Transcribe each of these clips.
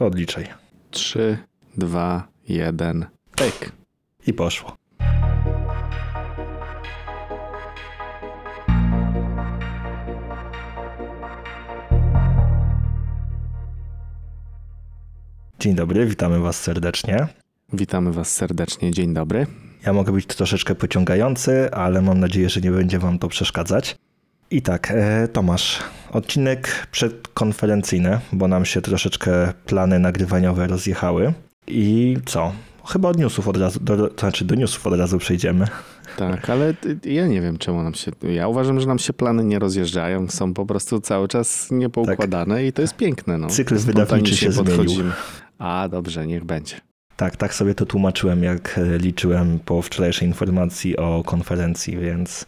to odliczaj. 3, 2, 1, pyk. I poszło. Dzień dobry, witamy Was serdecznie. Witamy Was serdecznie, dzień dobry. Ja mogę być troszeczkę pociągający, ale mam nadzieję, że nie będzie Wam to przeszkadzać. I tak, Tomasz, odcinek przedkonferencyjny, bo nam się troszeczkę plany nagrywaniowe rozjechały. I co? Chyba od newsów od razu, do newsów od razu przejdziemy. Tak, ale ja nie wiem, czemu nam się... Ja uważam, że nam się plany nie rozjeżdżają, są po prostu cały czas niepoukładane tak. I to jest piękne. No. Cykl wydawniczy się zmienił. A, dobrze, niech będzie. Tak, tak sobie to tłumaczyłem, jak liczyłem po wczorajszej informacji o konferencji, więc...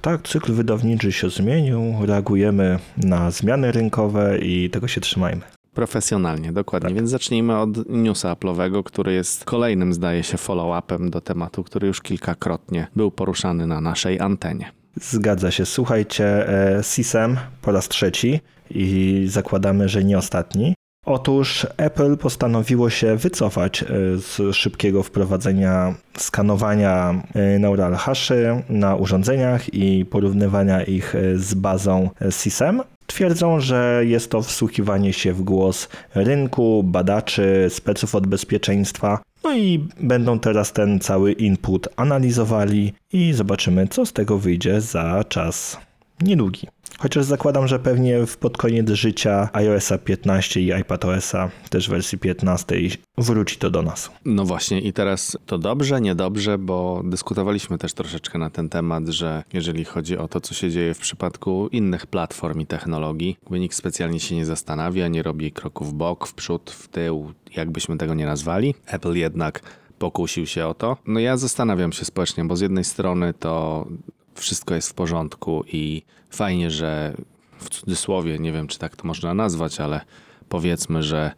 Tak, cykl wydawniczy się zmienił, reagujemy na zmiany rynkowe i tego się trzymajmy. Profesjonalnie, dokładnie. Tak. Więc zacznijmy od newsa Apple'owego, który jest kolejnym, zdaje się, follow-upem do tematu, który już kilkakrotnie był poruszany na naszej antenie. Zgadza się. Słuchajcie, CSEM po raz trzeci i zakładamy, że nie ostatni. Otóż Apple postanowiło się wycofać z szybkiego wprowadzenia skanowania neural haszy na urządzeniach i porównywania ich z bazą CSEM. Twierdzą, że jest to wsłuchiwanie się w głos rynku, badaczy, speców od bezpieczeństwa. No i będą teraz ten cały input analizowali i zobaczymy, co z tego wyjdzie za czas niedługi. Chociaż zakładam, że pewnie pod koniec życia iOS-a 15 i iPadOS-a też w wersji 15 wróci to do nas. No właśnie i teraz to dobrze, niedobrze, bo dyskutowaliśmy też troszeczkę na ten temat, że jeżeli chodzi o to, co się dzieje w przypadku innych platform i technologii, nikt specjalnie się nie zastanawia, nie robi kroków w bok, w przód, w tył, jakbyśmy tego nie nazwali. Apple jednak pokusił się o to. No ja zastanawiam się społecznie, bo z jednej strony to... Wszystko jest w porządku i fajnie, że w cudzysłowie, nie wiem czy tak to można nazwać, ale powiedzmy, że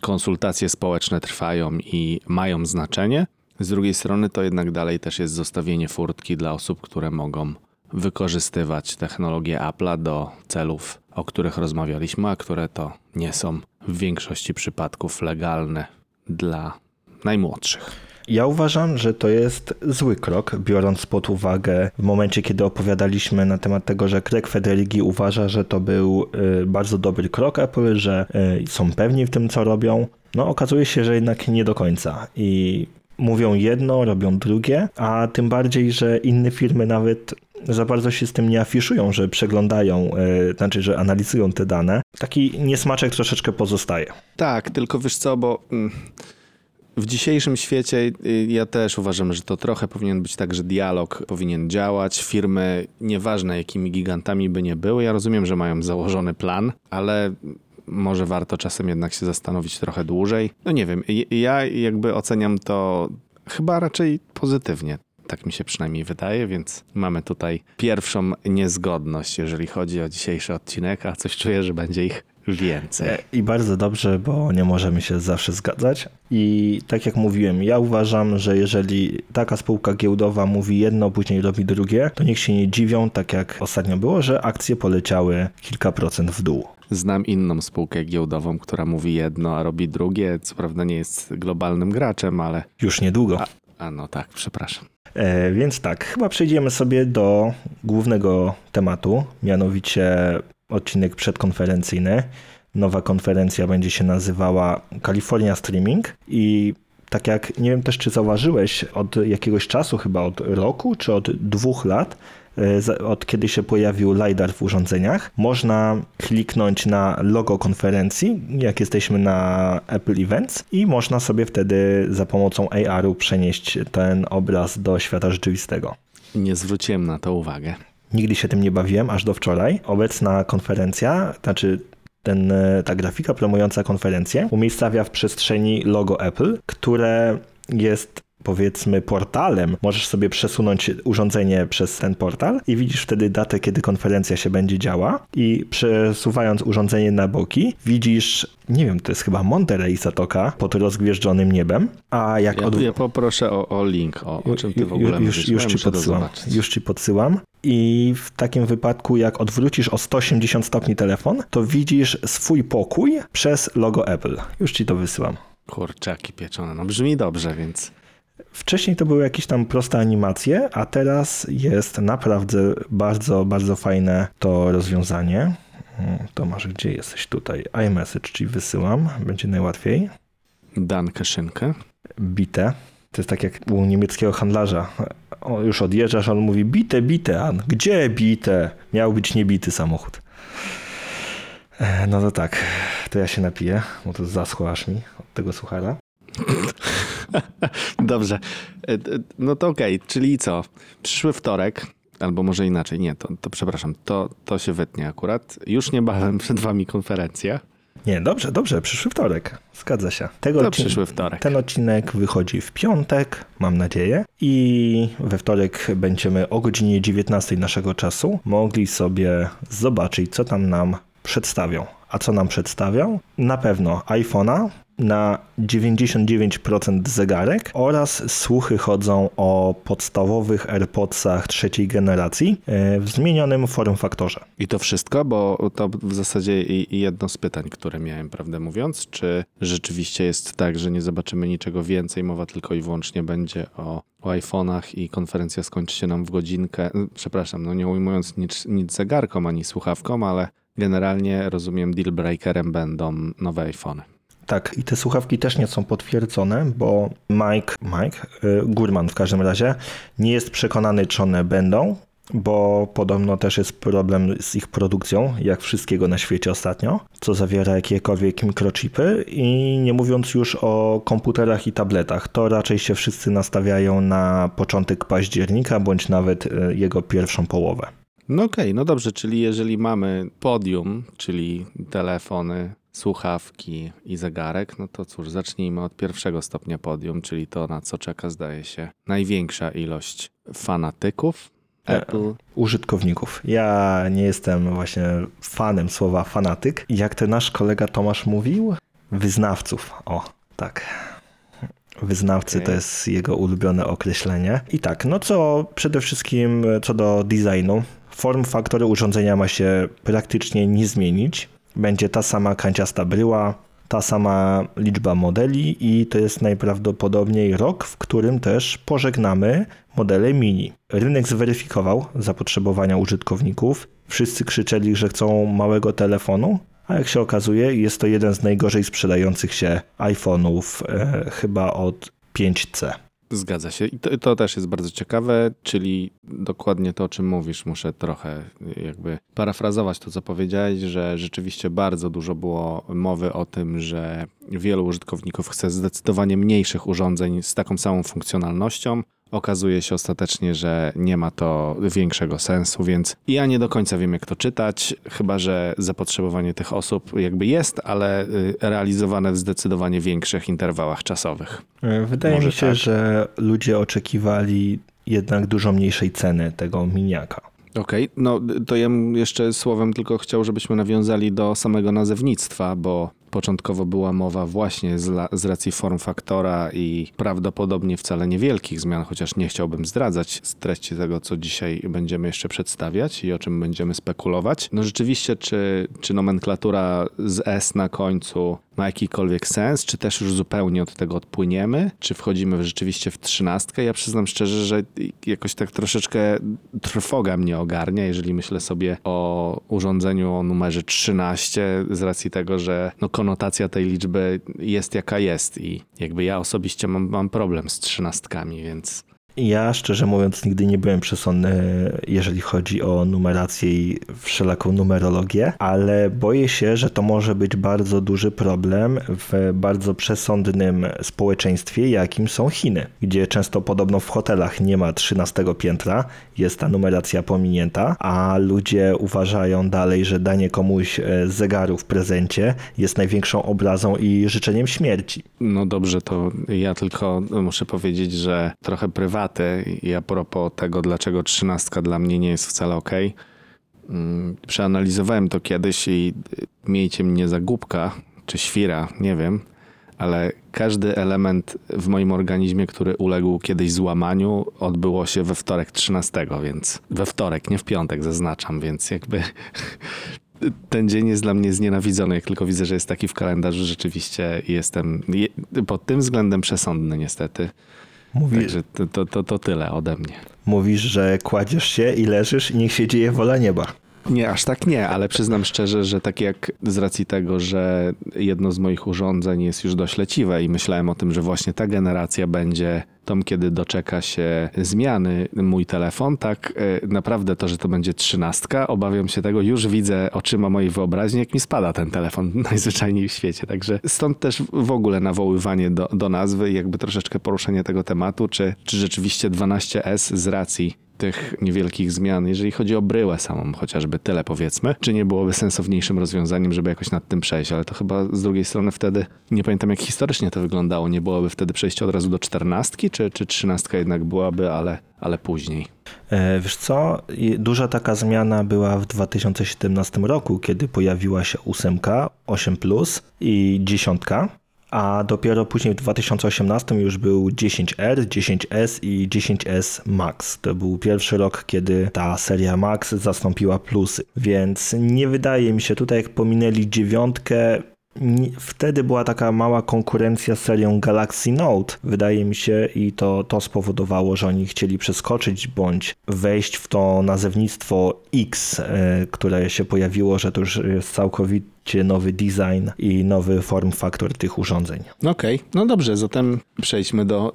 konsultacje społeczne trwają i mają znaczenie. Z drugiej strony to jednak dalej też jest zostawienie furtki dla osób, które mogą wykorzystywać technologię Apple'a do celów, o których rozmawialiśmy, a które to nie są w większości przypadków legalne dla najmłodszych. Ja uważam, że to jest zły krok, biorąc pod uwagę w momencie, kiedy opowiadaliśmy na temat tego, że Craig Federighi uważa, że to był bardzo dobry krok Apple, że są pewni w tym, co robią. No okazuje się, że jednak nie do końca i mówią jedno, robią drugie, a tym bardziej, że inne firmy nawet za bardzo się z tym nie afiszują, że przeglądają, znaczy, że analizują te dane. Taki niesmaczek troszeczkę pozostaje. Tak, tylko wiesz co, bo... W dzisiejszym świecie ja też uważam, że to trochę powinien być tak, że dialog powinien działać. Firmy, nieważne jakimi gigantami by nie były, ja rozumiem, że mają założony plan, ale może warto czasem jednak się zastanowić trochę dłużej. No nie wiem, ja jakby oceniam to chyba raczej pozytywnie. Tak mi się przynajmniej wydaje, więc mamy tutaj pierwszą niezgodność, jeżeli chodzi o dzisiejszy odcinek, a coś czuję, że będzie ich więcej. I bardzo dobrze, bo nie możemy się zawsze zgadzać. I tak jak mówiłem, ja uważam, że jeżeli taka spółka giełdowa mówi jedno, później robi drugie, to niech się nie dziwią, tak jak ostatnio było, że akcje poleciały kilka procent w dół. Znam inną spółkę giełdową, która mówi jedno, a robi drugie. Co prawda nie jest globalnym graczem, ale... Już niedługo. A no tak, przepraszam. Więc tak, chyba przejdziemy sobie do głównego tematu, mianowicie... Odcinek przedkonferencyjny. Nowa konferencja będzie się nazywała California Streaming i tak jak, nie wiem też czy zauważyłeś, od jakiegoś czasu, chyba od roku czy od 2 lat, od kiedy się pojawił LiDAR w urządzeniach, można kliknąć na logo konferencji, jak jesteśmy na Apple Events i można sobie wtedy za pomocą AR-u przenieść ten obraz do świata rzeczywistego. Nie zwróciłem na to uwagę. Nigdy się tym nie bawiłem, aż do wczoraj. Obecna konferencja, znaczy ta grafika promująca konferencję, umiejscawia w przestrzeni logo Apple, które jest powiedzmy portalem, możesz sobie przesunąć urządzenie przez ten portal i widzisz wtedy datę, kiedy konferencja się będzie działa, i przesuwając urządzenie na boki widzisz, nie wiem, to jest chyba Monterey Zatoka pod rozgwieżdżonym niebem, a jak ja poproszę o link, o czym ty w ogóle mówisz. Już ci podsyłam. I w takim wypadku, jak odwrócisz o 180 stopni telefon, to widzisz swój pokój przez logo Apple. Już ci to wysyłam. Kurczaki pieczone, no brzmi dobrze, więc... Wcześniej to były jakieś tam proste animacje, a teraz jest naprawdę bardzo, bardzo fajne to rozwiązanie. Tomasz, gdzie jesteś tutaj? iMessage ci wysyłam, będzie najłatwiej. Dankę szynkę. Bite. To jest tak jak u niemieckiego handlarza. O, już odjeżdżasz, on mówi bite, bite, An. Gdzie bite? Miał być niebity samochód. No to tak, to ja się napiję, bo to zaschło aż mi od tego suchara. Dobrze, no to okej. Czyli co? Przyszły wtorek, albo może inaczej, nie, to przepraszam, to się wytnie akurat. Już niebawem przed wami konferencja. Nie, dobrze, przyszły wtorek, zgadza się. Przyszły wtorek. Ten odcinek wychodzi w piątek, mam nadzieję, i we wtorek będziemy o godzinie 19 naszego czasu mogli sobie zobaczyć, co tam nam przedstawią. A co nam przedstawią? Na pewno iPhone'a na 99% zegarek oraz słuchy chodzą o podstawowych AirPodsach trzeciej generacji w zmienionym form faktorze. I to wszystko, bo to w zasadzie jedno z pytań, które miałem, prawdę mówiąc, czy rzeczywiście jest tak, że nie zobaczymy niczego więcej, mowa tylko i wyłącznie będzie o iPhone'ach i konferencja skończy się nam w godzinkę, przepraszam, no nie ujmując nic zegarkom ani słuchawkom, ale generalnie rozumiem, deal breakerem będą nowe iPhone'y. Tak, i te słuchawki też nie są potwierdzone, bo Mike Gurman w każdym razie nie jest przekonany, czy one będą, bo podobno też jest problem z ich produkcją, jak wszystkiego na świecie ostatnio, co zawiera jakiekolwiek mikrochipy, i nie mówiąc już o komputerach i tabletach. To raczej się wszyscy nastawiają na początek października, bądź nawet jego pierwszą połowę. No okej, no dobrze, czyli jeżeli mamy podium, czyli telefony, słuchawki i zegarek, no to cóż, zacznijmy od pierwszego stopnia podium, czyli to, na co czeka, zdaje się, największa ilość fanatyków Apple. Użytkowników. Ja nie jestem właśnie fanem słowa fanatyk. Jak ten nasz kolega Tomasz mówił? Wyznawców. O, tak. Wyznawcy to jest jego ulubione określenie. I tak, no co przede wszystkim co do designu, form faktor urządzenia ma się praktycznie nie zmienić. Będzie ta sama kanciasta bryła, ta sama liczba modeli i to jest najprawdopodobniej rok, w którym też pożegnamy modele mini. Rynek zweryfikował zapotrzebowania użytkowników. Wszyscy krzyczeli, że chcą małego telefonu. A jak się okazuje, jest to jeden z najgorzej sprzedających się iPhone'ów chyba od 5C. Zgadza się. I to też jest bardzo ciekawe, czyli dokładnie to, o czym mówisz. Muszę trochę jakby parafrazować to, co powiedziałeś, że rzeczywiście bardzo dużo było mowy o tym, że wielu użytkowników chce zdecydowanie mniejszych urządzeń z taką samą funkcjonalnością. Okazuje się ostatecznie, że nie ma to większego sensu, więc ja nie do końca wiem, jak to czytać, chyba że zapotrzebowanie tych osób jakby jest, ale realizowane w zdecydowanie większych interwałach czasowych. Wydaje mi się, że ludzie oczekiwali jednak dużo mniejszej ceny tego miniaka. Okej, no to ja jeszcze słowem tylko chciał, żebyśmy nawiązali do samego nazewnictwa, bo początkowo była mowa właśnie z racji form faktora i prawdopodobnie wcale niewielkich zmian, chociaż nie chciałbym zdradzać z treści tego, co dzisiaj będziemy jeszcze przedstawiać i o czym będziemy spekulować. No rzeczywiście, czy nomenklatura z S na końcu ma jakikolwiek sens, czy też już zupełnie od tego odpłyniemy, czy wchodzimy rzeczywiście w 13? Ja przyznam szczerze, że jakoś tak troszeczkę trwoga mnie ogarnia, jeżeli myślę sobie o urządzeniu o numerze 13, z racji tego, że no konotacja tej liczby jest jaka jest i jakby ja osobiście mam problem z trzynastkami, więc... Ja szczerze mówiąc nigdy nie byłem przesądny, jeżeli chodzi o numerację i wszelaką numerologię, ale boję się, że to może być bardzo duży problem w bardzo przesądnym społeczeństwie, jakim są Chiny, gdzie często podobno w hotelach nie ma 13 piętra, jest ta numeracja pominięta, a ludzie uważają dalej, że danie komuś zegaru w prezencie jest największą obrazą i życzeniem śmierci. No dobrze, to ja tylko muszę powiedzieć, że trochę prywatnie i a propos tego, dlaczego 13 dla mnie nie jest wcale okej. Przeanalizowałem to kiedyś i miejcie mnie za głupka, czy świra, nie wiem, ale każdy element w moim organizmie, który uległ kiedyś złamaniu, odbyło się we wtorek 13, więc we wtorek, nie w piątek zaznaczam, więc jakby ten dzień jest dla mnie znienawidzony, jak tylko widzę, że jest taki w kalendarzu, rzeczywiście jestem pod tym względem przesądny niestety. Także to tyle ode mnie. Mówisz, że kładziesz się i leżysz i niech się dzieje wola nieba. Nie, aż tak nie, ale przyznam szczerze, że tak jak z racji tego, że jedno z moich urządzeń jest już dość leciwe i myślałem o tym, że właśnie ta generacja będzie tą, kiedy doczeka się zmiany mój telefon, tak naprawdę to, że to będzie 13, obawiam się tego, już widzę oczyma mojej wyobraźni, jak mi spada ten telefon najzwyczajniej w świecie, także stąd też w ogóle nawoływanie do nazwy, jakby troszeczkę poruszenie tego tematu, czy rzeczywiście 12S z racji tych niewielkich zmian, jeżeli chodzi o bryłę samą, chociażby tyle powiedzmy, czy nie byłoby sensowniejszym rozwiązaniem, żeby jakoś nad tym przejść, ale to chyba z drugiej strony wtedy, nie pamiętam jak historycznie to wyglądało, nie byłoby wtedy przejścia od razu do 14, czy 13 jednak byłaby, ale później. Wiesz co, duża taka zmiana była w 2017 roku, kiedy pojawiła się 8, 8 Plus i 10, a dopiero później w 2018 już był 10R, 10S i 10S Max. To był pierwszy rok, kiedy ta seria Max zastąpiła plusy, więc nie wydaje mi się, tutaj jak pominęli 9, wtedy była taka mała konkurencja z serią Galaxy Note, wydaje mi się, i to spowodowało, że oni chcieli przeskoczyć bądź wejść w to nazewnictwo X, które się pojawiło, że to już jest całkowicie nowy design i nowy form factor tych urządzeń. Okej, no dobrze, zatem przejdźmy do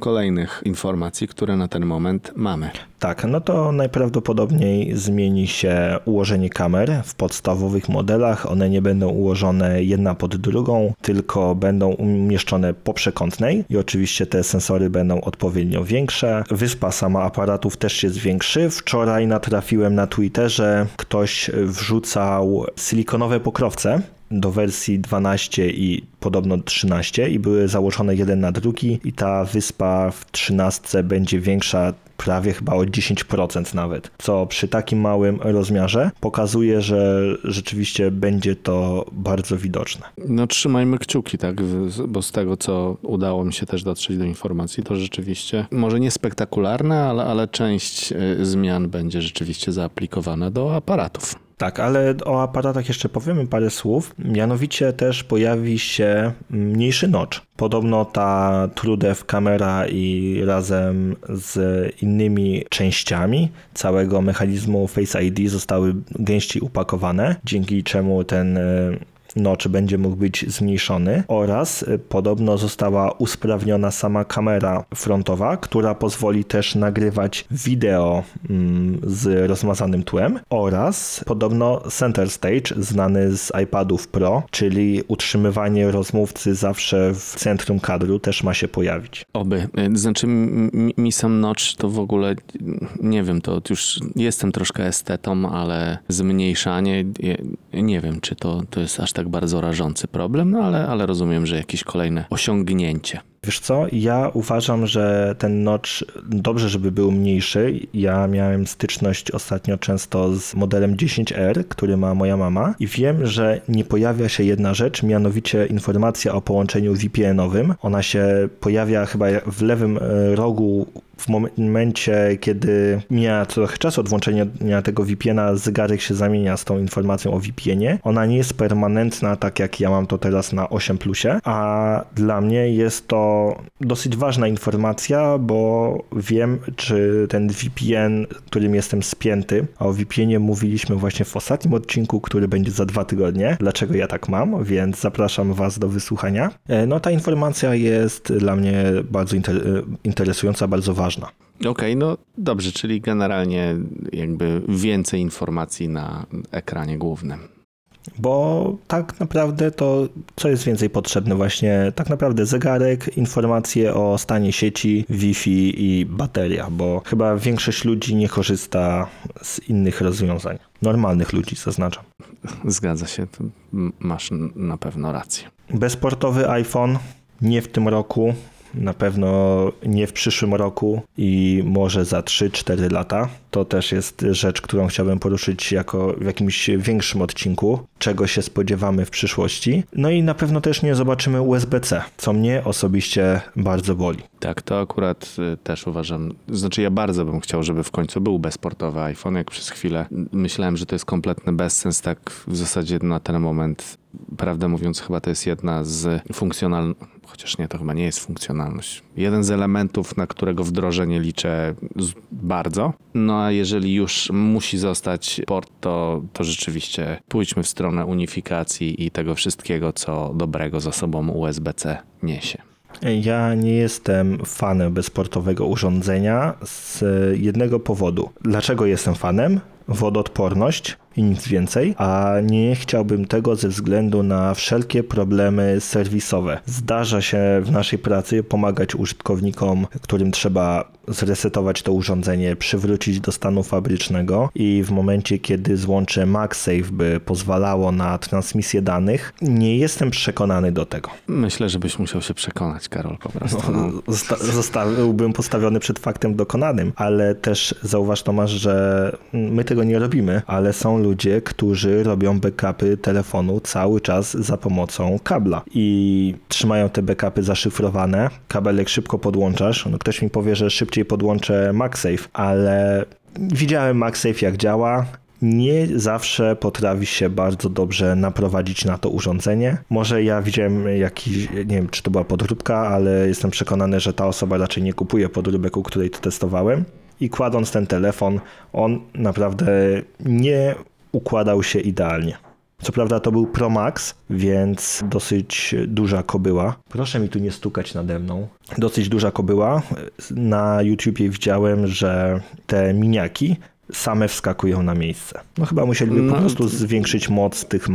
kolejnych informacji, które na ten moment mamy. Tak, no to najprawdopodobniej zmieni się ułożenie kamer w podstawowych modelach. One nie będą ułożone jedna pod drugą, tylko będą umieszczone po przekątnej i oczywiście te sensory będą odpowiednio większe. Wyspa sama aparatów też się zwiększy. Wczoraj natrafiłem na Twitterze, ktoś wrzucał silikonowe pokrowce do wersji 12 i podobno 13 i były założone jeden na drugi i ta wyspa w 13 będzie większa prawie chyba o 10% nawet, co przy takim małym rozmiarze pokazuje, że rzeczywiście będzie to bardzo widoczne. No trzymajmy kciuki, tak, bo z tego co udało mi się też dotrzeć do informacji, to rzeczywiście może nie spektakularne, ale część zmian będzie rzeczywiście zaaplikowana do aparatów. Tak, ale o aparatach jeszcze powiemy parę słów. Mianowicie też pojawi się mniejszy notch. Podobno ta TrueDepth kamera i razem z innymi częściami całego mechanizmu Face ID zostały gęściej upakowane, dzięki czemu ten notch będzie mógł być zmniejszony oraz podobno została usprawniona sama kamera frontowa, która pozwoli też nagrywać wideo z rozmazanym tłem oraz podobno Center Stage znany z iPadów Pro, czyli utrzymywanie rozmówcy zawsze w centrum kadru też ma się pojawić. Oby. Znaczy mi sam notch to w ogóle nie wiem, to już jestem troszkę estetą, ale zmniejszanie nie wiem, czy to jest aż tak bardzo rażący problem, no ale rozumiem, że jakieś kolejne osiągnięcie. Wiesz co, ja uważam, że ten notch dobrze, żeby był mniejszy. Ja miałem styczność ostatnio często z modelem 10R, który ma moja mama i wiem, że nie pojawia się jedna rzecz, mianowicie informacja o połączeniu VPN-owym. Ona się pojawia chyba w lewym rogu w momencie, kiedy mija trochę czasu od włączenia tego VPN-a, zegarek się zamienia z tą informacją o VPN-ie. Ona nie jest permanentna, tak jak ja mam to teraz na 8 Plusie, a dla mnie jest to to dosyć ważna informacja, bo wiem, czy ten VPN, którym jestem spięty, a o VPN-ie mówiliśmy właśnie w ostatnim odcinku, który będzie za 2 tygodnie, dlaczego ja tak mam, więc zapraszam Was do wysłuchania. No ta informacja jest dla mnie bardzo interesująca, bardzo ważna. Okej, no dobrze, czyli generalnie jakby więcej informacji na ekranie głównym. Bo tak naprawdę to, co jest więcej potrzebne właśnie, tak naprawdę zegarek, informacje o stanie sieci, Wi-Fi i bateria, bo chyba większość ludzi nie korzysta z innych rozwiązań. Normalnych ludzi, zaznaczam. Zgadza się, to masz na pewno rację. Bezportowy iPhone, nie w tym roku, na pewno nie w przyszłym roku i może za 3-4 lata. To też jest rzecz, którą chciałbym poruszyć jako w jakimś większym odcinku, czego się spodziewamy w przyszłości. No i na pewno też nie zobaczymy USB-C, co mnie osobiście bardzo boli. Tak, to akurat też uważam, znaczy ja bardzo bym chciał, żeby w końcu był bezportowy iPhone, jak przez chwilę myślałem, że to jest kompletny bezsens, tak w zasadzie na ten moment, prawdę mówiąc, chyba to jest jedna z funkcjonalności, chociaż nie, to chyba nie jest funkcjonalność. Jeden z elementów, na którego wdrożenie liczę bardzo. No a jeżeli już musi zostać port, to rzeczywiście pójdźmy w stronę unifikacji i tego wszystkiego, co dobrego za sobą USB-C niesie. Ja nie jestem fanem bezportowego urządzenia z jednego powodu. Dlaczego jestem fanem? Wodoodporność i nic więcej, a nie chciałbym tego ze względu na wszelkie problemy serwisowe. Zdarza się w naszej pracy pomagać użytkownikom, którym trzeba zresetować to urządzenie, przywrócić do stanu fabrycznego i w momencie, kiedy złącze MagSafe by pozwalało na transmisję danych, nie jestem przekonany do tego. Myślę, żebyś musiał się przekonać, Karol, po prostu. No. Zostałbym postawiony przed faktem dokonanym, ale też zauważ, Tomasz, że my tego nie robimy, ale są ludzie, którzy robią backupy telefonu cały czas za pomocą kabla i trzymają te backupy zaszyfrowane. Kabelek szybko podłączasz. No ktoś mi powie, że szybciej podłączę MagSafe, ale widziałem MagSafe jak działa. Nie zawsze potrafi się bardzo dobrze naprowadzić na to urządzenie. Może ja widziałem jakiś, nie wiem, czy to była podróbka, ale jestem przekonany, że ta osoba raczej nie kupuje podróbek, u której to testowałem. I kładąc ten telefon, on naprawdę nie układał się idealnie. Co prawda to był Pro Max, więc dosyć duża kobyła. Proszę mi tu nie stukać nade mną. Dosyć duża kobyła. Na YouTubie widziałem, że te miniaki same wskakują na miejsce. No chyba musieliby po prostu zwiększyć moc tych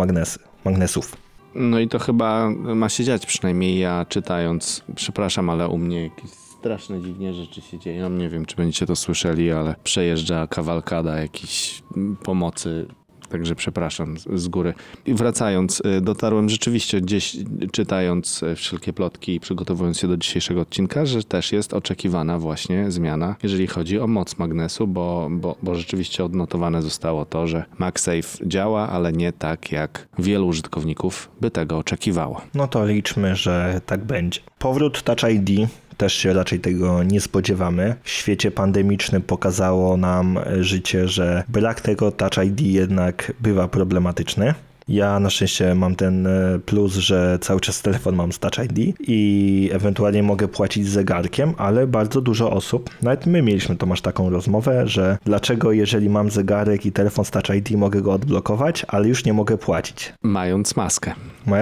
magnesów. No i to chyba ma się dziać, przynajmniej ja czytając, przepraszam, ale u mnie jakieś straszne dziwne rzeczy się dzieją. Nie wiem, czy będziecie to słyszeli, ale przejeżdża kawalkada jakiejś pomocy, także przepraszam z góry. I wracając, dotarłem rzeczywiście gdzieś, czytając wszelkie plotki i przygotowując się do dzisiejszego odcinka, że też jest oczekiwana właśnie zmiana, jeżeli chodzi o moc magnesu, bo rzeczywiście odnotowane zostało to, że MagSafe działa, ale nie tak, jak wielu użytkowników by tego oczekiwało. No to liczmy, że tak będzie. Powrót Touch ID. Też się raczej tego nie spodziewamy. W świecie pandemicznym pokazało nam życie, że brak tego Touch ID jednak bywa problematyczny. Ja na szczęście mam ten plus, że cały czas telefon mam z Touch ID i ewentualnie mogę płacić zegarkiem, ale bardzo dużo osób, nawet my mieliśmy, Tomasz, taką rozmowę, że dlaczego jeżeli mam zegarek i telefon z Touch ID mogę go odblokować, ale już nie mogę płacić. Mając maskę.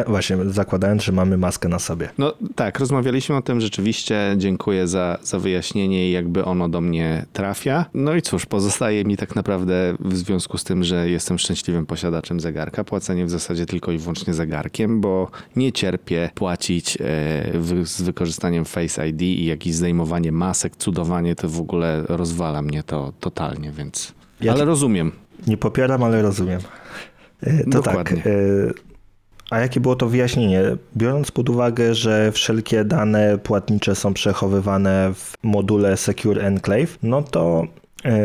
Właśnie, zakładając, że mamy maskę na sobie. No tak, rozmawialiśmy o tym rzeczywiście, dziękuję za wyjaśnienie i jakby ono do mnie trafia. No i cóż, pozostaje mi tak naprawdę w związku z tym, że jestem szczęśliwym posiadaczem zegarka, płacenie w zasadzie tylko i wyłącznie zegarkiem, bo nie cierpię płacić z wykorzystaniem Face ID i jakieś zdejmowanie masek, cudowanie, to w ogóle rozwala mnie to totalnie, więc... Ja ale rozumiem. Nie popieram, ale rozumiem. To dokładnie. Tak. A jakie było to wyjaśnienie? Biorąc pod uwagę, że wszelkie dane płatnicze są przechowywane w module Secure Enclave, no to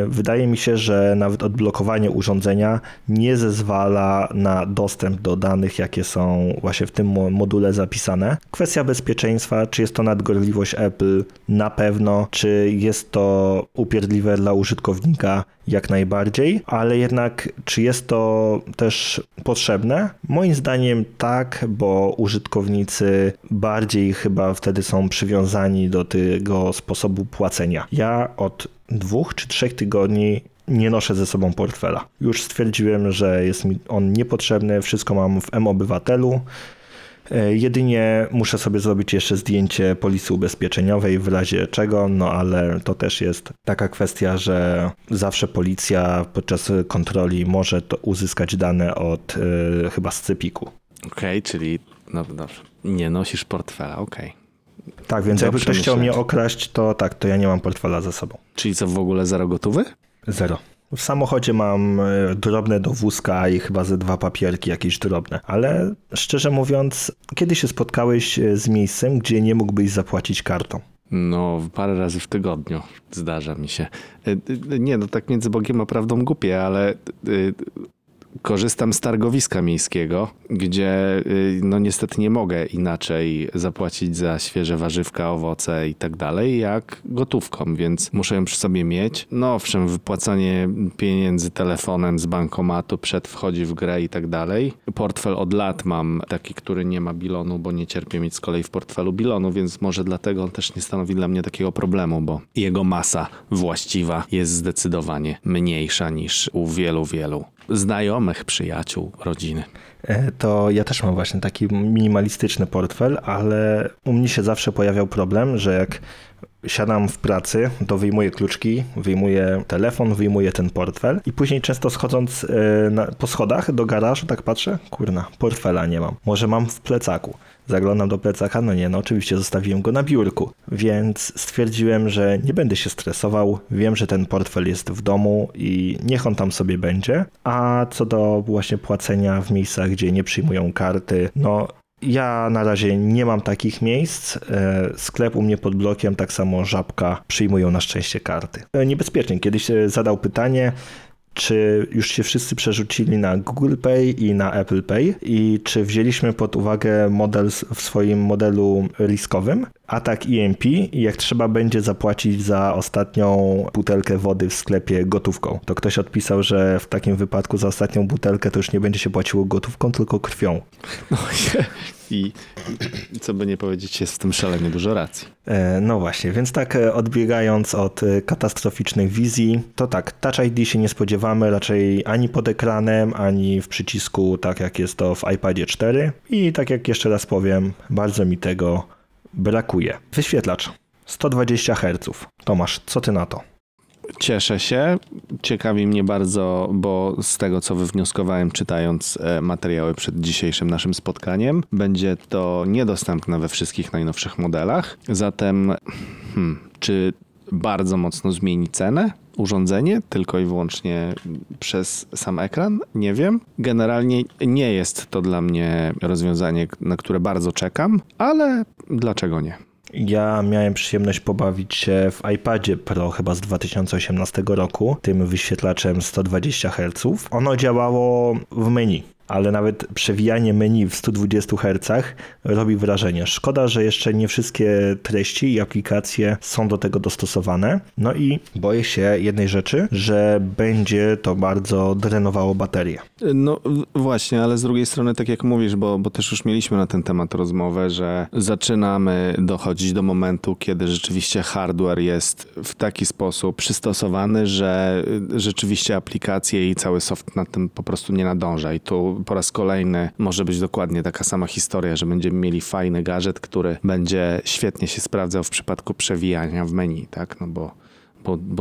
Wydaje mi się, że nawet odblokowanie urządzenia nie zezwala na dostęp do danych, jakie są właśnie w tym module zapisane. Kwestia bezpieczeństwa, czy jest to nadgorliwość Apple? Na pewno. Czy jest to upierdliwe dla użytkownika? Jak najbardziej. Ale jednak, czy jest to też potrzebne? Moim zdaniem tak, bo użytkownicy bardziej chyba wtedy są przywiązani do tego sposobu płacenia. Ja od 2 czy 3 tygodni nie noszę ze sobą portfela. Już stwierdziłem, że jest mi on niepotrzebny, wszystko mam w M-Obywatelu. Jedynie muszę sobie zrobić jeszcze zdjęcie polisy ubezpieczeniowej w razie czego, no ale to też jest taka kwestia, że zawsze policja podczas kontroli może to uzyskać dane od chyba z CEPiK-u. Okej, czyli no dobrze, nie nosisz portfela, okej. Tak, więc jakby ktoś chciał mnie okraść, to tak, to ja nie mam portfela ze sobą. Czyli co, w ogóle 0 gotówy? 0. W samochodzie mam drobne do wózka i chyba ze 2 papierki jakieś drobne, ale szczerze mówiąc, kiedy się spotkałeś z miejscem, gdzie nie mógłbyś zapłacić kartą? No, parę razy w tygodniu zdarza mi się. Nie, no tak między Bogiem a prawdą głupie, ale korzystam z targowiska miejskiego, gdzie no niestety nie mogę inaczej zapłacić za świeże warzywka, owoce i tak dalej, jak gotówką, więc muszę ją przy sobie mieć. No owszem, wypłacanie pieniędzy telefonem z bankomatu wchodzi w grę i tak dalej. Portfel od lat mam taki, który nie ma bilonu, bo nie cierpię mieć z kolei w portfelu bilonu, więc może dlatego on też nie stanowi dla mnie takiego problemu, bo jego masa właściwa jest zdecydowanie mniejsza niż u wielu znajomych, przyjaciół, rodziny. To ja też mam właśnie taki minimalistyczny portfel, ale u mnie się zawsze pojawiał problem, że jak siadam w pracy, to wyjmuję kluczki, wyjmuję telefon, wyjmuję ten portfel i później często schodząc po schodach do garażu, tak patrzę, kurna, portfela nie mam. Może mam w plecaku. Zaglądam do plecaka, no nie, no oczywiście zostawiłem go na biurku, więc stwierdziłem, że nie będę się stresował, wiem, że ten portfel jest w domu i niech on tam sobie będzie, a co do właśnie płacenia w miejscach, gdzie nie przyjmują karty, no ja na razie nie mam takich miejsc, sklep u mnie pod blokiem, tak samo Żabka, przyjmują na szczęście karty. Niebezpiecznie, kiedyś zadał pytanie, czy już się wszyscy przerzucili na Google Pay i na Apple Pay i czy wzięliśmy pod uwagę model w swoim modelu riskowym, atak EMP i jak trzeba będzie zapłacić za ostatnią butelkę wody w sklepie gotówką. To ktoś odpisał, że w takim wypadku za ostatnią butelkę to już nie będzie się płaciło gotówką, tylko krwią. No i co by nie powiedzieć, jest w tym szalenie dużo racji. No właśnie, więc tak odbiegając od katastroficznych wizji, to tak, Touch ID się nie spodziewamy raczej ani pod ekranem, ani w przycisku, tak jak jest to w iPadzie 4 i tak jak jeszcze raz powiem, bardzo mi tego brakuje. Wyświetlacz 120 Hz. Tomasz, co ty na to? Cieszę się. Ciekawi mnie bardzo, bo z tego, co wywnioskowałem czytając materiały przed dzisiejszym naszym spotkaniem, będzie to niedostępne we wszystkich najnowszych modelach. Zatem czy bardzo mocno zmieni cenę? Urządzenie tylko i wyłącznie przez sam ekran? Nie wiem. Generalnie nie jest to dla mnie rozwiązanie, na które bardzo czekam, ale dlaczego nie? Ja miałem przyjemność pobawić się w iPadzie Pro chyba z 2018 roku, tym wyświetlaczem 120 Hz. Ono działało w menu, ale nawet przewijanie menu w 120 Hz robi wrażenie. Szkoda, że jeszcze nie wszystkie treści i aplikacje są do tego dostosowane. No i boję się jednej rzeczy, że będzie to bardzo drenowało baterię. No właśnie, ale z drugiej strony, tak jak mówisz, bo też już mieliśmy na ten temat rozmowę, że zaczynamy dochodzić do momentu, kiedy rzeczywiście hardware jest w taki sposób przystosowany, że rzeczywiście aplikacje i cały soft nad tym po prostu nie nadąża i tu po raz kolejny może być dokładnie taka sama historia, że będziemy mieli fajny gadżet, który będzie świetnie się sprawdzał w przypadku przewijania w menu, tak? No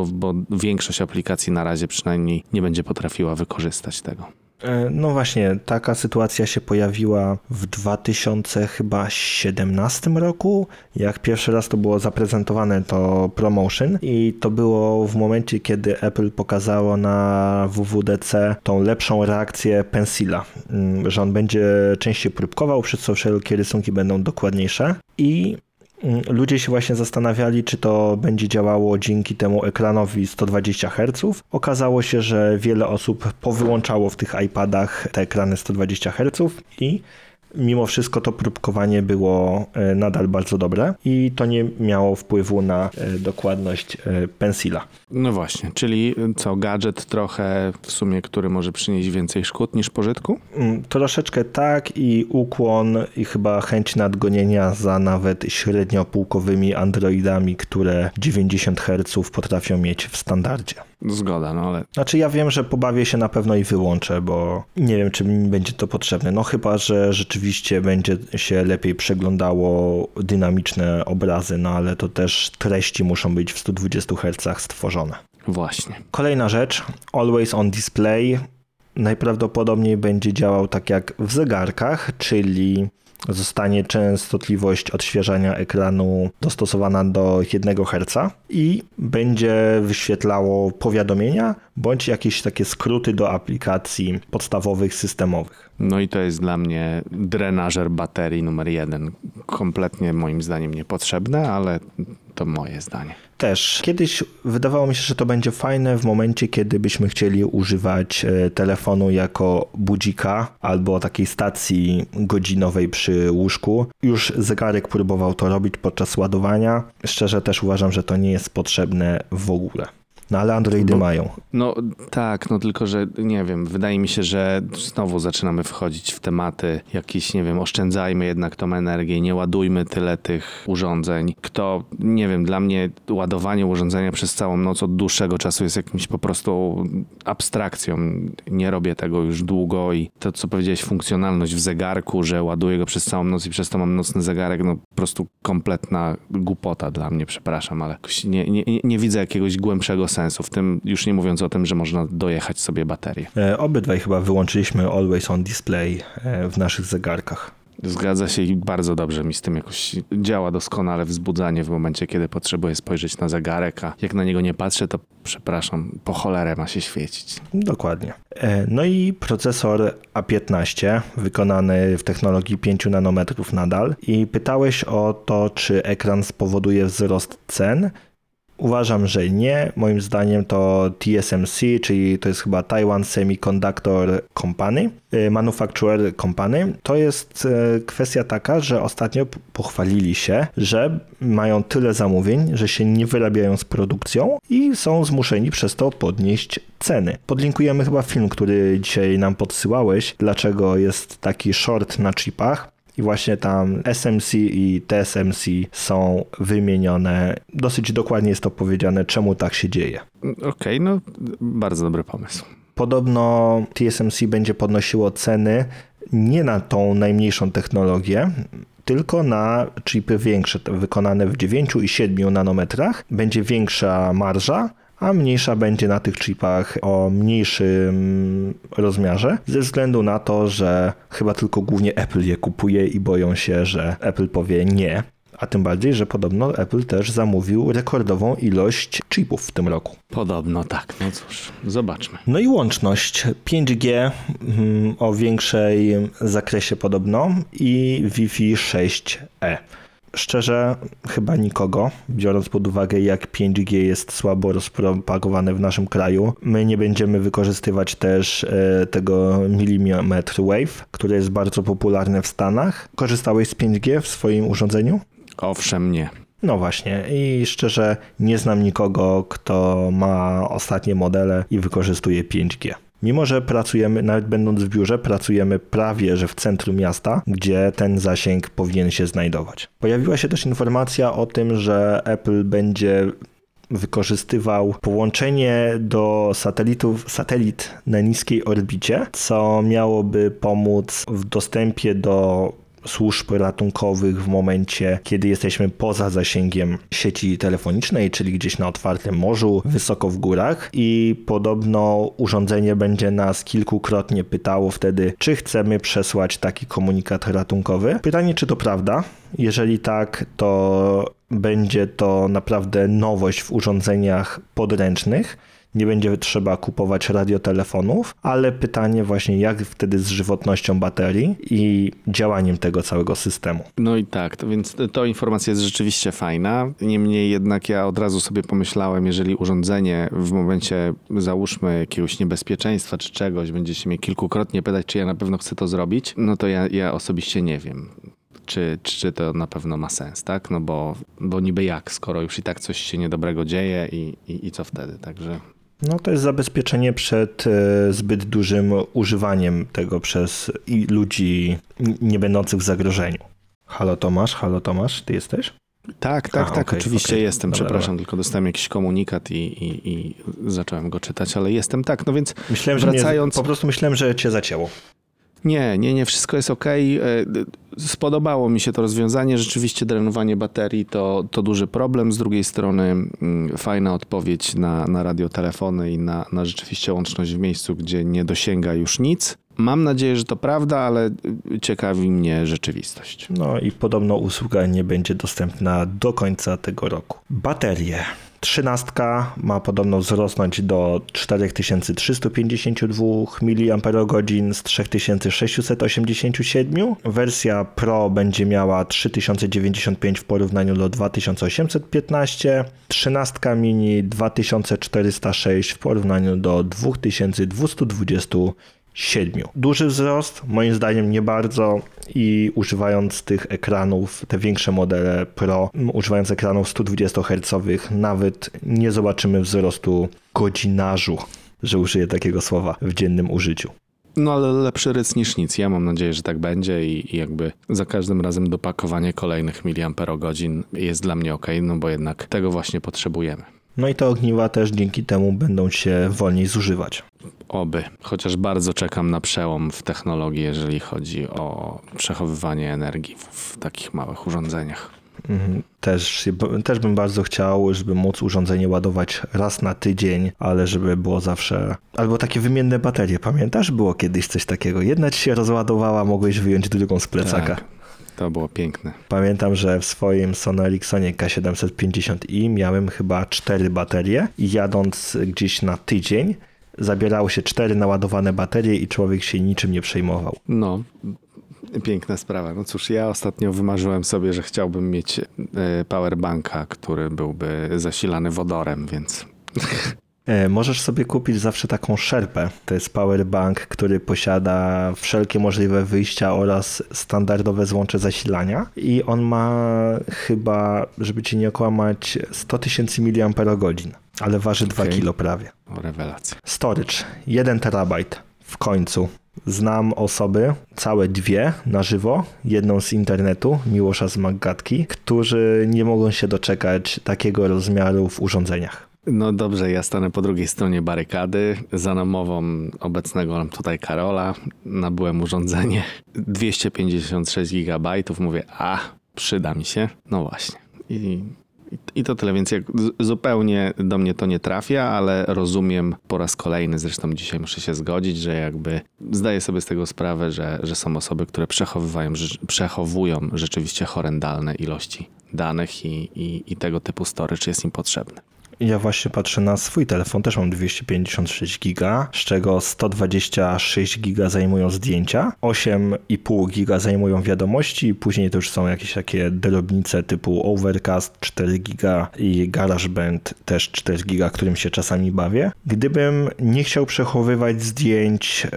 bo większość aplikacji na razie przynajmniej nie będzie potrafiła wykorzystać tego. No właśnie, taka sytuacja się pojawiła w 2017 roku. Jak pierwszy raz to było zaprezentowane, to Promotion i to było w momencie, kiedy Apple pokazało na WWDC tą lepszą reakcję Pencila, że on będzie częściej próbkował, przez co wszelkie rysunki będą dokładniejsze i ludzie się właśnie zastanawiali, czy to będzie działało dzięki temu ekranowi 120 Hz. Okazało się, że wiele osób powyłączało w tych iPadach te ekrany 120 Hz i mimo wszystko to próbkowanie było nadal bardzo dobre i to nie miało wpływu na dokładność pensila. No właśnie, czyli co, gadżet trochę w sumie, który może przynieść więcej szkód niż pożytku? Troszeczkę tak, i ukłon i chyba chęć nadgonienia za nawet średniopułkowymi Androidami, które 90 Hz potrafią mieć w standardzie. Zgoda, no ale... Znaczy ja wiem, że pobawię się na pewno i wyłączę, bo nie wiem, czy mi będzie to potrzebne. No chyba, że rzeczywiście będzie się lepiej przeglądało dynamiczne obrazy, no ale to też treści muszą być w 120 Hz stworzone. Właśnie. Kolejna rzecz, Always on Display. Najprawdopodobniej będzie działał tak jak w zegarkach, czyli zostanie częstotliwość odświeżania ekranu dostosowana do 1 Hz i będzie wyświetlało powiadomienia bądź jakieś takie skróty do aplikacji podstawowych, systemowych. No i to jest dla mnie drenażer baterii numer 1. Kompletnie moim zdaniem niepotrzebne, ale to moje zdanie. Też. Kiedyś wydawało mi się, że to będzie fajne w momencie, kiedy byśmy chcieli używać telefonu jako budzika albo takiej stacji godzinowej przy łóżku. Już zegarek próbował to robić podczas ładowania. Szczerze też uważam, że to nie jest potrzebne w ogóle. No ale Androidy mają. No tak, no tylko, że nie wiem, wydaje mi się, że znowu zaczynamy wchodzić w tematy jakieś, nie wiem, oszczędzajmy jednak tą energię, nie ładujmy tyle tych urządzeń. Kto, nie wiem, dla mnie ładowanie urządzenia przez całą noc od dłuższego czasu jest jakimś po prostu abstrakcją. Nie robię tego już długo i to, co powiedziałeś, funkcjonalność w zegarku, że ładuję go przez całą noc i przez to mam nocny zegarek, no po prostu kompletna głupota dla mnie, przepraszam, ale jakoś nie widzę jakiegoś głębszego sensu, w tym już nie mówiąc o tym, że można dojechać sobie baterię. Obydwaj chyba wyłączyliśmy Always on Display w naszych zegarkach. Zgadza się i bardzo dobrze mi z tym jakoś działa doskonale wzbudzanie w momencie, kiedy potrzebuję spojrzeć na zegarek, a jak na niego nie patrzę, to przepraszam, po cholerę ma się świecić. Dokładnie. No i procesor A15 wykonany w technologii 5 nanometrów nadal i pytałeś o to, czy ekran spowoduje wzrost cen. Uważam, że nie. Moim zdaniem to TSMC, czyli to jest chyba Taiwan Semiconductor Company, Manufacturer Company. To jest kwestia taka, że ostatnio pochwalili się, że mają tyle zamówień, że się nie wyrabiają z produkcją i są zmuszeni przez to podnieść ceny. Podlinkujemy chyba film, który dzisiaj nam podsyłałeś, dlaczego jest taki short na chipach. I właśnie tam SMC i TSMC są wymienione. Dosyć dokładnie jest to powiedziane, czemu tak się dzieje. Okej, no bardzo dobry pomysł. Podobno TSMC będzie podnosiło ceny nie na tą najmniejszą technologię, tylko na chipy większe, wykonane w 9 i 7 nanometrach. Będzie większa marża, a mniejsza będzie na tych chipach o mniejszym rozmiarze, ze względu na to, że chyba tylko głównie Apple je kupuje i boją się, że Apple powie nie. A tym bardziej, że podobno Apple też zamówił rekordową ilość chipów w tym roku. Podobno tak, no cóż, zobaczmy. No i łączność 5G o większej zakresie podobno i Wi-Fi 6E. Szczerze, chyba nikogo, biorąc pod uwagę, jak 5G jest słabo rozpropagowane w naszym kraju. My nie będziemy wykorzystywać też tego millimeter wave, które jest bardzo popularne w Stanach. Korzystałeś z 5G w swoim urządzeniu? Owszem, nie. No właśnie, i szczerze nie znam nikogo, kto ma ostatnie modele i wykorzystuje 5G. Mimo że pracujemy, nawet będąc w biurze, pracujemy prawie że w centrum miasta, gdzie ten zasięg powinien się znajdować. Pojawiła się też informacja o tym, że Apple będzie wykorzystywał połączenie do satelit na niskiej orbicie, co miałoby pomóc w dostępie do służb ratunkowych w momencie, kiedy jesteśmy poza zasięgiem sieci telefonicznej, czyli gdzieś na otwartym morzu, wysoko w górach, i podobno urządzenie będzie nas kilkukrotnie pytało wtedy, czy chcemy przesłać taki komunikat ratunkowy. Pytanie, czy to prawda? Jeżeli tak, to będzie to naprawdę nowość w urządzeniach podręcznych. nie będzie trzeba kupować radiotelefonów, ale pytanie właśnie jak wtedy z żywotnością baterii i działaniem tego całego systemu. No i tak, to, więc to informacja jest rzeczywiście fajna, niemniej jednak ja od razu sobie pomyślałem, jeżeli urządzenie w momencie załóżmy jakiegoś niebezpieczeństwa czy czegoś będzie się mnie kilkukrotnie pytać, czy ja na pewno chcę to zrobić, no to ja osobiście nie wiem. Czy to na pewno ma sens, tak? No bo niby jak, skoro już i tak coś się niedobrego dzieje i co wtedy, także... No to jest zabezpieczenie przed zbyt dużym używaniem tego przez ludzi nie będących w zagrożeniu. Halo Tomasz, ty jesteś? Tak, oczywiście okay. Jestem. Przepraszam, dobra. Tylko dostałem jakiś komunikat i zacząłem go czytać, ale jestem, tak, no więc myślałem, wracając... Po prostu myślałem, że cię zacięło. Nie, wszystko jest okej. Spodobało mi się to rozwiązanie. Rzeczywiście drenowanie baterii to duży problem. Z drugiej strony fajna odpowiedź na radiotelefony i na rzeczywiście łączność w miejscu, gdzie nie dosięga już nic. Mam nadzieję, że to prawda, ale ciekawi mnie rzeczywistość. No i podobno usługa nie będzie dostępna do końca tego roku. Baterie. 13 ma podobno wzrosnąć do 4352 mAh z 3687. Wersja Pro będzie miała 3095 w porównaniu do 2815. 13 mini 2406 w porównaniu do 2227. Duży wzrost, moim zdaniem nie bardzo i używając tych ekranów, te większe modele Pro, używając ekranów 120 Hz, nawet nie zobaczymy wzrostu godzinażu, że użyję takiego słowa w dziennym użyciu. No ale lepszy ryc niż nic. Ja mam nadzieję, że tak będzie i jakby za każdym razem dopakowanie kolejnych miliamperogodzin jest dla mnie okej, no bo jednak tego właśnie potrzebujemy. No i te ogniwa też dzięki temu będą się wolniej zużywać. Oby. Chociaż bardzo czekam na przełom w technologii, jeżeli chodzi o przechowywanie energii w takich małych urządzeniach. Też bym bardzo chciał, żeby móc urządzenie ładować raz na tydzień, ale żeby było zawsze... Albo takie wymienne baterie, pamiętasz? Było kiedyś coś takiego. Jedna ci się rozładowała, mogłeś wyjąć drugą z plecaka. Tak. To było piękne. Pamiętam, że w swoim Sony Ericssonie K750i miałem chyba 4 baterie i jadąc gdzieś na tydzień zabierało się 4 naładowane baterie i człowiek się niczym nie przejmował. No, piękna sprawa. No cóż, ja ostatnio wymarzyłem sobie, że chciałbym mieć powerbanka, który byłby zasilany wodorem, więc... Możesz sobie kupić zawsze taką szerpę. To jest powerbank, który posiada wszelkie możliwe wyjścia oraz standardowe złącze zasilania i on ma chyba, żeby cię nie okłamać, 100 000 mAh, ale waży 2 kilo prawie. O, rewelacja. Storage 1 terabajt w końcu. Znam osoby, całe 2 na żywo, jedną z internetu, Miłosza z Maggatki, którzy nie mogą się doczekać takiego rozmiaru w urządzeniach. No dobrze, ja stanę po drugiej stronie barykady, za namową obecnego nam tutaj Karola, nabyłem urządzenie 256 GB, mówię, przyda mi się, no właśnie. I to tyle, więc zupełnie do mnie to nie trafia, ale rozumiem po raz kolejny, zresztą dzisiaj muszę się zgodzić, że jakby zdaję sobie z tego sprawę, że są osoby, które przechowują rzeczywiście horrendalne ilości danych i tego typu storage jest im potrzebny. Ja właśnie patrzę na swój telefon, też mam 256 giga, z czego 126 giga zajmują zdjęcia, 8,5 giga zajmują wiadomości i później to już są jakieś takie drobnice typu Overcast 4 giga i GarageBand też 4 giga, którym się czasami bawię. Gdybym nie chciał przechowywać zdjęć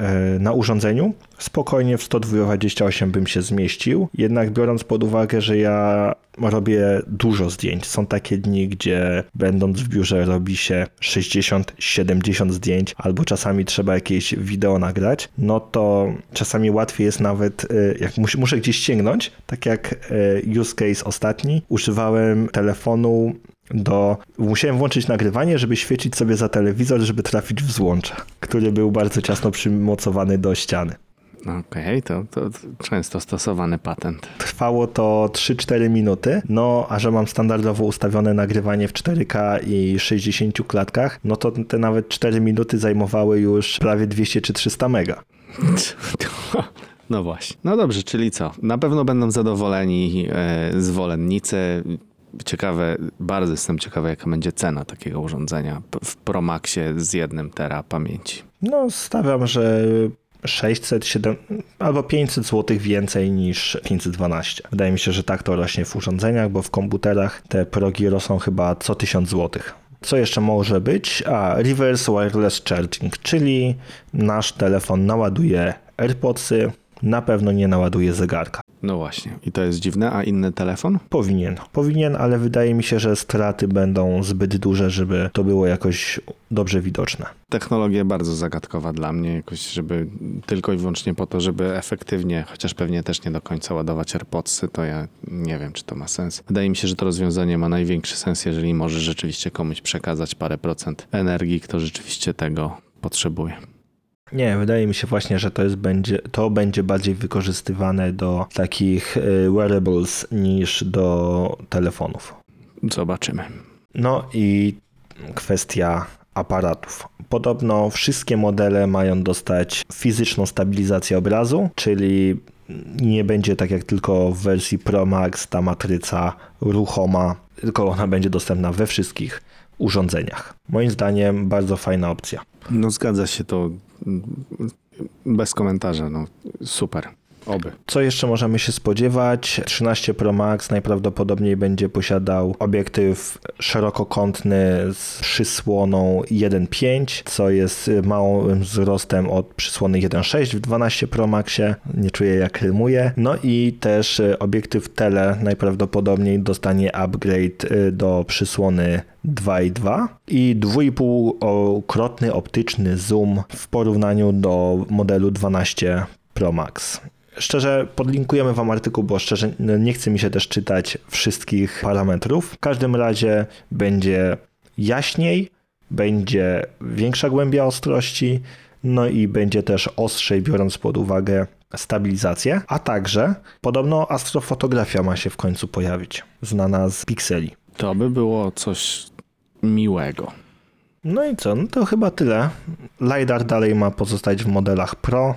na urządzeniu, spokojnie w 128 bym się zmieścił, jednak biorąc pod uwagę, że ja robię dużo zdjęć. Są takie dni, gdzie będąc w biurze robi się 60-70 zdjęć, albo czasami trzeba jakieś wideo nagrać, no to czasami łatwiej jest nawet, jak muszę gdzieś sięgnąć, tak jak use case ostatni, używałem telefonu musiałem włączyć nagrywanie, żeby świecić sobie za telewizor, żeby trafić w złącze, który był bardzo ciasno przymocowany do ściany. Okej, to często stosowany patent. Trwało to 3-4 minuty, no a że mam standardowo ustawione nagrywanie w 4K i 60 klatkach, no to te nawet 4 minuty zajmowały już prawie 200 czy 300 mega. No właśnie. No dobrze, czyli co? Na pewno będą zadowoleni zwolennicy Ciekawe, bardzo jestem ciekawy, jaka będzie cena takiego urządzenia w Pro Maxie z 1 tera pamięci. No stawiam, że 600, 7 albo 500 zł więcej niż 512. Wydaje mi się, że tak to rośnie w urządzeniach, bo w komputerach te progi rosną chyba co 1000 zł. Co jeszcze może być? A reverse wireless charging, czyli nasz telefon naładuje AirPodsy, na pewno nie naładuje zegarka. No właśnie. I to jest dziwne. A inny telefon? Powinien, ale wydaje mi się, że straty będą zbyt duże, żeby to było jakoś dobrze widoczne. Technologia bardzo zagadkowa dla mnie, jakoś, żeby tylko i wyłącznie po to, żeby efektywnie, chociaż pewnie też nie do końca ładować AirPodsy, to ja nie wiem, czy to ma sens. Wydaje mi się, że to rozwiązanie ma największy sens, jeżeli możesz rzeczywiście komuś przekazać parę procent energii, kto rzeczywiście tego potrzebuje. Nie, wydaje mi się właśnie, że to będzie bardziej wykorzystywane do takich wearables niż do telefonów. Zobaczymy. No i kwestia aparatów. Podobno wszystkie modele mają dostać fizyczną stabilizację obrazu, czyli nie będzie tak jak tylko w wersji Pro Max ta matryca ruchoma, tylko ona będzie dostępna we wszystkich urządzeniach. Moim zdaniem bardzo fajna opcja. No zgadza się, to bez komentarza, no super, oby. Co jeszcze możemy się spodziewać? 13 Pro Max najprawdopodobniej będzie posiadał obiektyw szerokokątny z przysłoną 1.5, co jest małym wzrostem od przysłony 1.6 w 12 Pro Maxie. Nie czuję jak rymuje. No i też obiektyw tele najprawdopodobniej dostanie upgrade do przysłony 2.2 i 2,5-krotny optyczny zoom w porównaniu do modelu 12 Pro Max. Szczerze podlinkujemy Wam artykuł, bo szczerze nie chce mi się też czytać wszystkich parametrów. W każdym razie będzie jaśniej, będzie większa głębia ostrości, no i będzie też ostrzej, biorąc pod uwagę stabilizację, a także podobno astrofotografia ma się w końcu pojawić, znana z pikseli. To by było coś miłego. No i co? No to chyba tyle. LiDAR dalej ma pozostać w modelach Pro.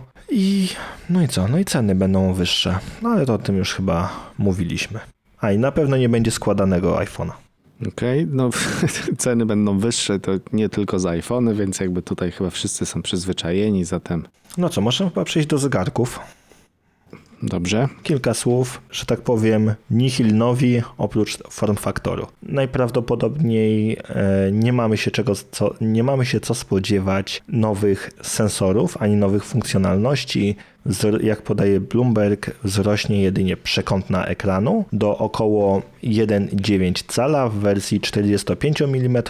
No i ceny będą wyższe. No ale to o tym już chyba mówiliśmy. A i na pewno nie będzie składanego iPhone'a. Okej, no ceny będą wyższe, to nie tylko za iPhone'y, więc jakby tutaj chyba wszyscy są przyzwyczajeni, zatem... No co, możemy chyba przejść do zegarków. Dobrze. Kilka słów, że tak powiem, nihil novi oprócz form faktoru. Najprawdopodobniej nie mamy się co spodziewać nowych sensorów ani nowych funkcjonalności. Jak podaje Bloomberg, wzrośnie jedynie przekątna ekranu do około 1,9 cala w wersji 45 mm,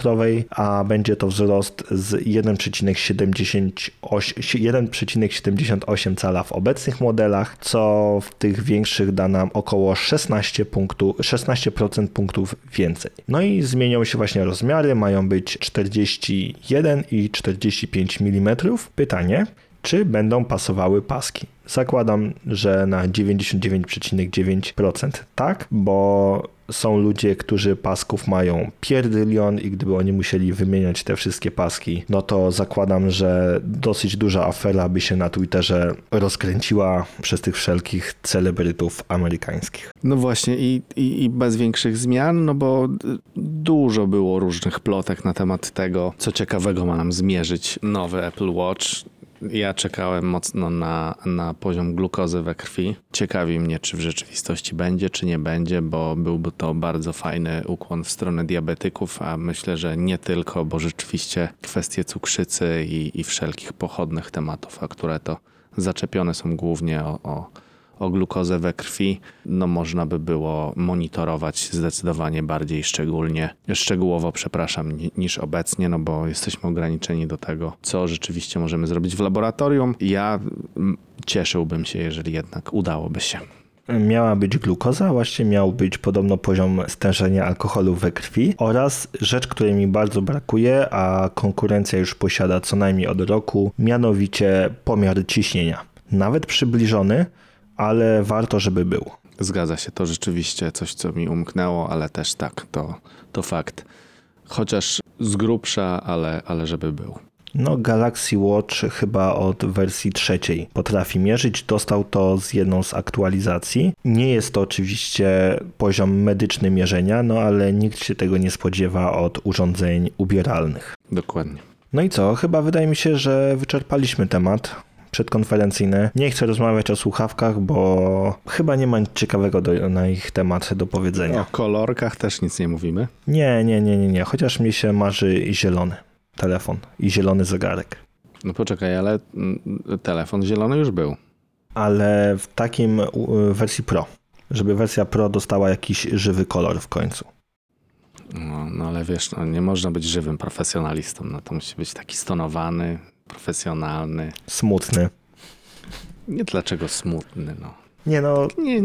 a będzie to wzrost z 1,78 cala w obecnych modelach, co w tych większych da nam około 16% punktów więcej. No i zmienią się właśnie rozmiary, mają być 41 i 45 mm. Pytanie, czy będą pasowały paski? Zakładam, że na 99,9% tak, bo są ludzie, którzy pasków mają pierdylion i gdyby oni musieli wymieniać te wszystkie paski, no to zakładam, że dosyć duża afera by się na Twitterze rozkręciła przez tych wszelkich celebrytów amerykańskich. No właśnie i bez większych zmian, no bo dużo było różnych plotek na temat tego, co ciekawego ma nam zmierzyć nowy Apple Watch. Ja czekałem mocno na poziom glukozy we krwi. Ciekawi mnie, czy w rzeczywistości będzie, czy nie będzie, bo byłby to bardzo fajny ukłon w stronę diabetyków, a myślę, że nie tylko, bo rzeczywiście kwestie cukrzycy i wszelkich pochodnych tematów, a które to zaczepione są głównie o glukozę we krwi, no można by było monitorować zdecydowanie bardziej szczegółowo, niż obecnie, no bo jesteśmy ograniczeni do tego, co rzeczywiście możemy zrobić w laboratorium. Ja cieszyłbym się, jeżeli jednak udałoby się. Miała być glukoza, właśnie miał być podobno poziom stężenia alkoholu we krwi oraz rzecz, której mi bardzo brakuje, a konkurencja już posiada co najmniej od roku, mianowicie pomiar ciśnienia. Nawet przybliżony, ale warto, żeby było. Zgadza się, to rzeczywiście coś, co mi umknęło, ale też tak, to fakt. Chociaż z grubsza, ale żeby było. No Galaxy Watch chyba od wersji 3 potrafi mierzyć. Dostał to z jedną z aktualizacji. Nie jest to oczywiście poziom medyczny mierzenia, no ale nikt się tego nie spodziewa od urządzeń ubieralnych. Dokładnie. No i co? Chyba wydaje mi się, że wyczerpaliśmy temat przedkonferencyjny. Nie chcę rozmawiać o słuchawkach, bo chyba nie ma nic ciekawego na ich temat do powiedzenia. O kolorkach też nic nie mówimy. Nie. Chociaż mi się marzy zielony telefon i zielony zegarek. No poczekaj, ale telefon zielony już był. Ale w takim wersji Pro. Żeby wersja Pro dostała jakiś żywy kolor w końcu. No ale wiesz, no, nie można być żywym profesjonalistą. No to musi być taki stonowany, profesjonalny. Smutny. Nie dlaczego smutny, no. Nie.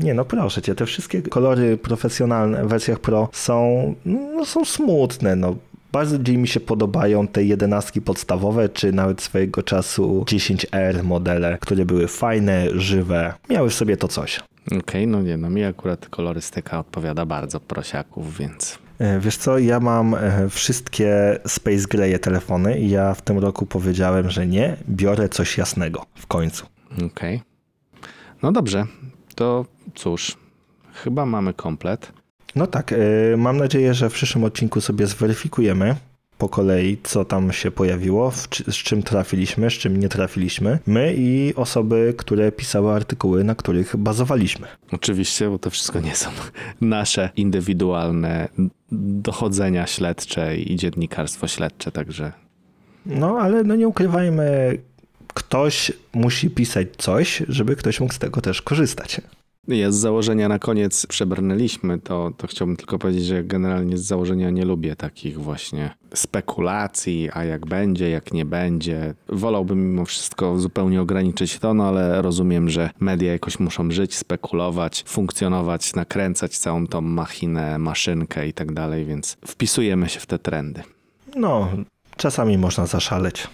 Nie, no proszę cię, te wszystkie kolory profesjonalne w wersjach Pro są smutne, no. Bardziej mi się podobają te 11 podstawowe, czy nawet swojego czasu 10R modele, które były fajne, żywe, miały w sobie to coś. Okej, no nie, no mi akurat kolorystyka odpowiada bardzo prosiaków, więc... Wiesz co, ja mam wszystkie Space Grey'e telefony i ja w tym roku powiedziałem, że nie, biorę coś jasnego w końcu. Okej. No dobrze, to cóż, chyba mamy komplet. No tak, mam nadzieję, że w przyszłym odcinku sobie zweryfikujemy po kolei, co tam się pojawiło, z czym trafiliśmy, z czym nie trafiliśmy. My i osoby, które pisały artykuły, na których bazowaliśmy. Oczywiście, bo to wszystko nie są nasze indywidualne dochodzenia śledcze i dziennikarstwo śledcze, także... No, ale no nie ukrywajmy, ktoś musi pisać coś, żeby ktoś mógł z tego też korzystać. Ja z założenia na koniec przebrnęliśmy, to chciałbym tylko powiedzieć, że generalnie z założenia nie lubię takich właśnie spekulacji, a jak będzie, jak nie będzie. Wolałbym mimo wszystko zupełnie ograniczyć to, no ale rozumiem, że media jakoś muszą żyć, spekulować, funkcjonować, nakręcać całą tą machinę, maszynkę i tak dalej, więc wpisujemy się w te trendy. No, czasami można zaszaleć.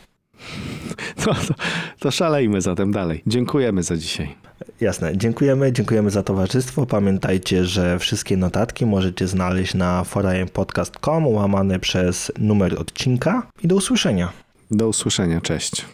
To szalejmy zatem dalej. Dziękujemy za dzisiaj. Jasne, dziękujemy za towarzystwo. Pamiętajcie, że wszystkie notatki możecie znaleźć na forumpodcast.com/numer odcinka i do usłyszenia. Do usłyszenia, cześć.